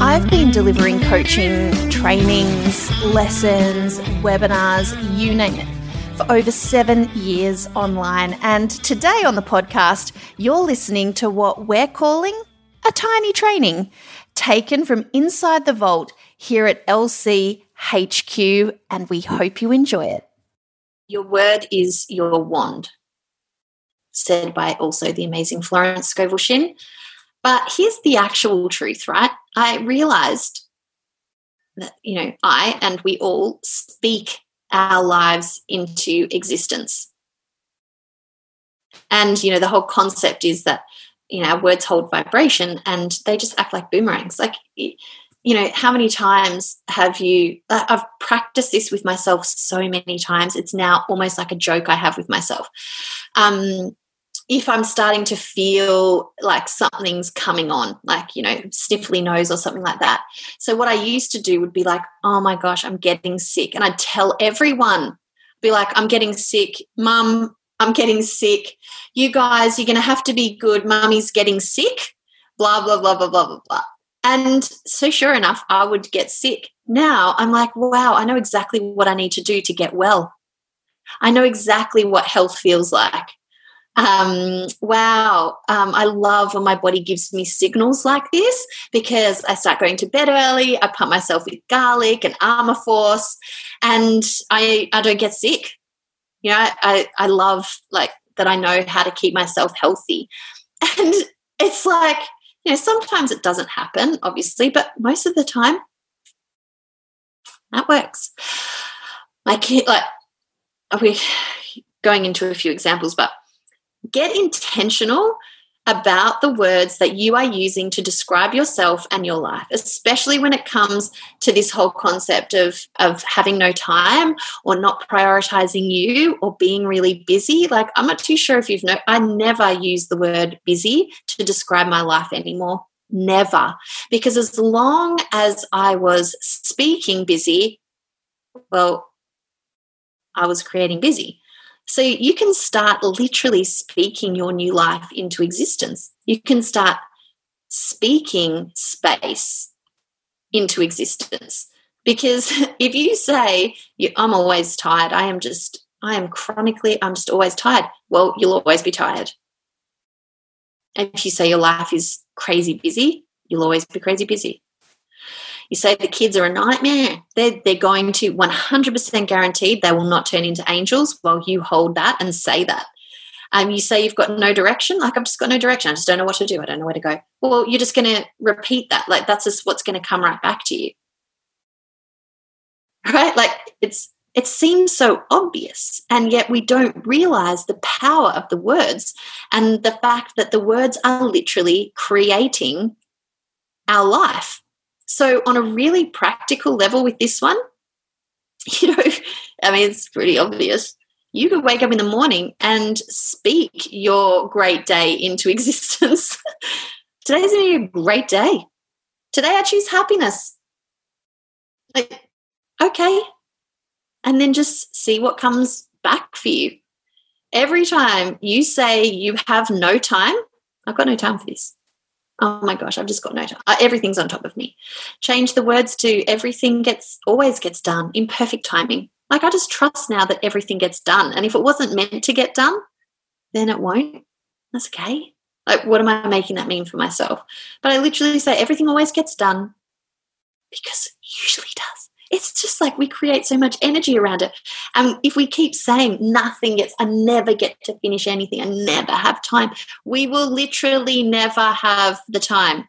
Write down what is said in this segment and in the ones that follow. I've been delivering coaching, trainings, lessons, webinars, you name it, for over 7 years online. And today on the podcast, you're listening to what we're calling a tiny training, taken from inside the vault here at LC HQ, and we hope you enjoy it. Your word is your wand, said by also the amazing Florence Scovel Shinn. But here's the actual truth, right? I realised that, I and we all speak our lives into existence. And, the whole concept is that, our words hold vibration and they just act like boomerangs. Like, how many times have you, I've practiced this with myself so many times. It's now almost like a joke I have with myself. If I'm starting to feel like something's coming on, like, sniffly nose or something like that. So what I used to do would be like, oh, my gosh, I'm getting sick. And I'd tell everyone, be like, I'm getting sick. Mum, I'm getting sick. You guys, you're going to have to be good. Mummy's getting sick, blah, blah, blah, blah, blah, blah, blah. And so sure enough, I would get sick. Now I'm like, wow, I know exactly what I need to do to get well. I know exactly what health feels like. I love when my body gives me signals like this, because I start going to bed early, I pump myself with garlic and Armour Force, and I don't get sick. I love like that I know how to keep myself healthy. And it's like, sometimes it doesn't happen, obviously, but most of the time that works. My kid, like, we're going into a few examples, but get intentional about the words that you are using to describe yourself and your life, especially when it comes to this whole concept of having no time or not prioritizing you or being really busy. Like, I'm not too sure if you've known, I never use the word busy to describe my life anymore. Never. Because as long as I was speaking busy, well, I was creating busy. So you can start literally speaking your new life into existence. You can start speaking space into existence, because if you say, I'm always tired, I'm just always tired, well, you'll always be tired. And if you say your life is crazy busy, you'll always be crazy busy. You say the kids are a nightmare, they're going to 100% guaranteed they will not turn into angels. Well, you hold that and say that. You say you've got no direction, like, I've just got no direction. I just don't know what to do. I don't know where to go. Well, you're just going to repeat that. Like, that's just what's going to come right back to you. Right? Like, it seems so obvious, and yet we don't realize the power of the words and the fact that the words are literally creating our life. So on a really practical level with this one, it's pretty obvious. You could wake up in the morning and speak your great day into existence. Today's going to be a great day. Today I choose happiness. Like, okay. And then just see what comes back for you. Every time you say you have no time, I've got no time for this. Oh, my gosh, I've just got no time. Everything's on top of me. Change the words to everything always gets done in perfect timing. Like, I just trust now that everything gets done. And if it wasn't meant to get done, then it won't. That's okay. Like, what am I making that mean for myself? But I literally say everything always gets done, because it usually does. It's just like we create so much energy around it. And if we keep saying I never get to finish anything, I never have time, we will literally never have the time.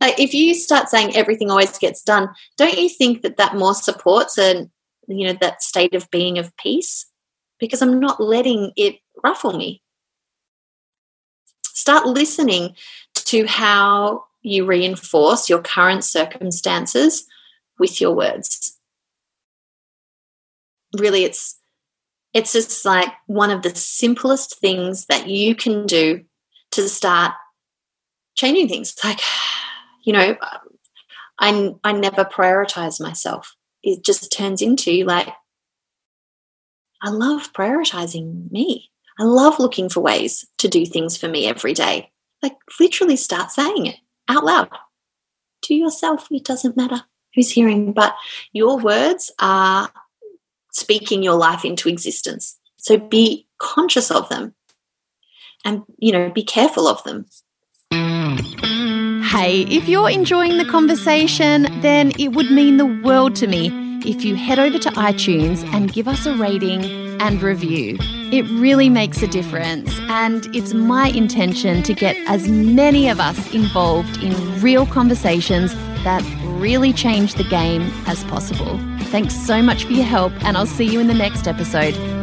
Like, if you start saying everything always gets done, don't you think that more supports and, that state of being of peace? Because I'm not letting it ruffle me. Start listening to how you reinforce your current circumstances with your words. really it's just like one of the simplest things that you can do to start changing things. Like, you know, I never prioritize myself. It just turns into like, I love prioritizing me. I love looking for ways to do things for me every day. Like, literally start saying it out loud to yourself. It doesn't matter who's hearing, but your words are speaking your life into existence. So be conscious of them and, you know, be careful of them. Hey, if you're enjoying the conversation, then it would mean the world to me if you head over to iTunes and give us a rating and review. It really makes a difference, and it's my intention to get as many of us involved in real conversations that really change the game as possible. Thanks so much for your help, and I'll see you in the next episode.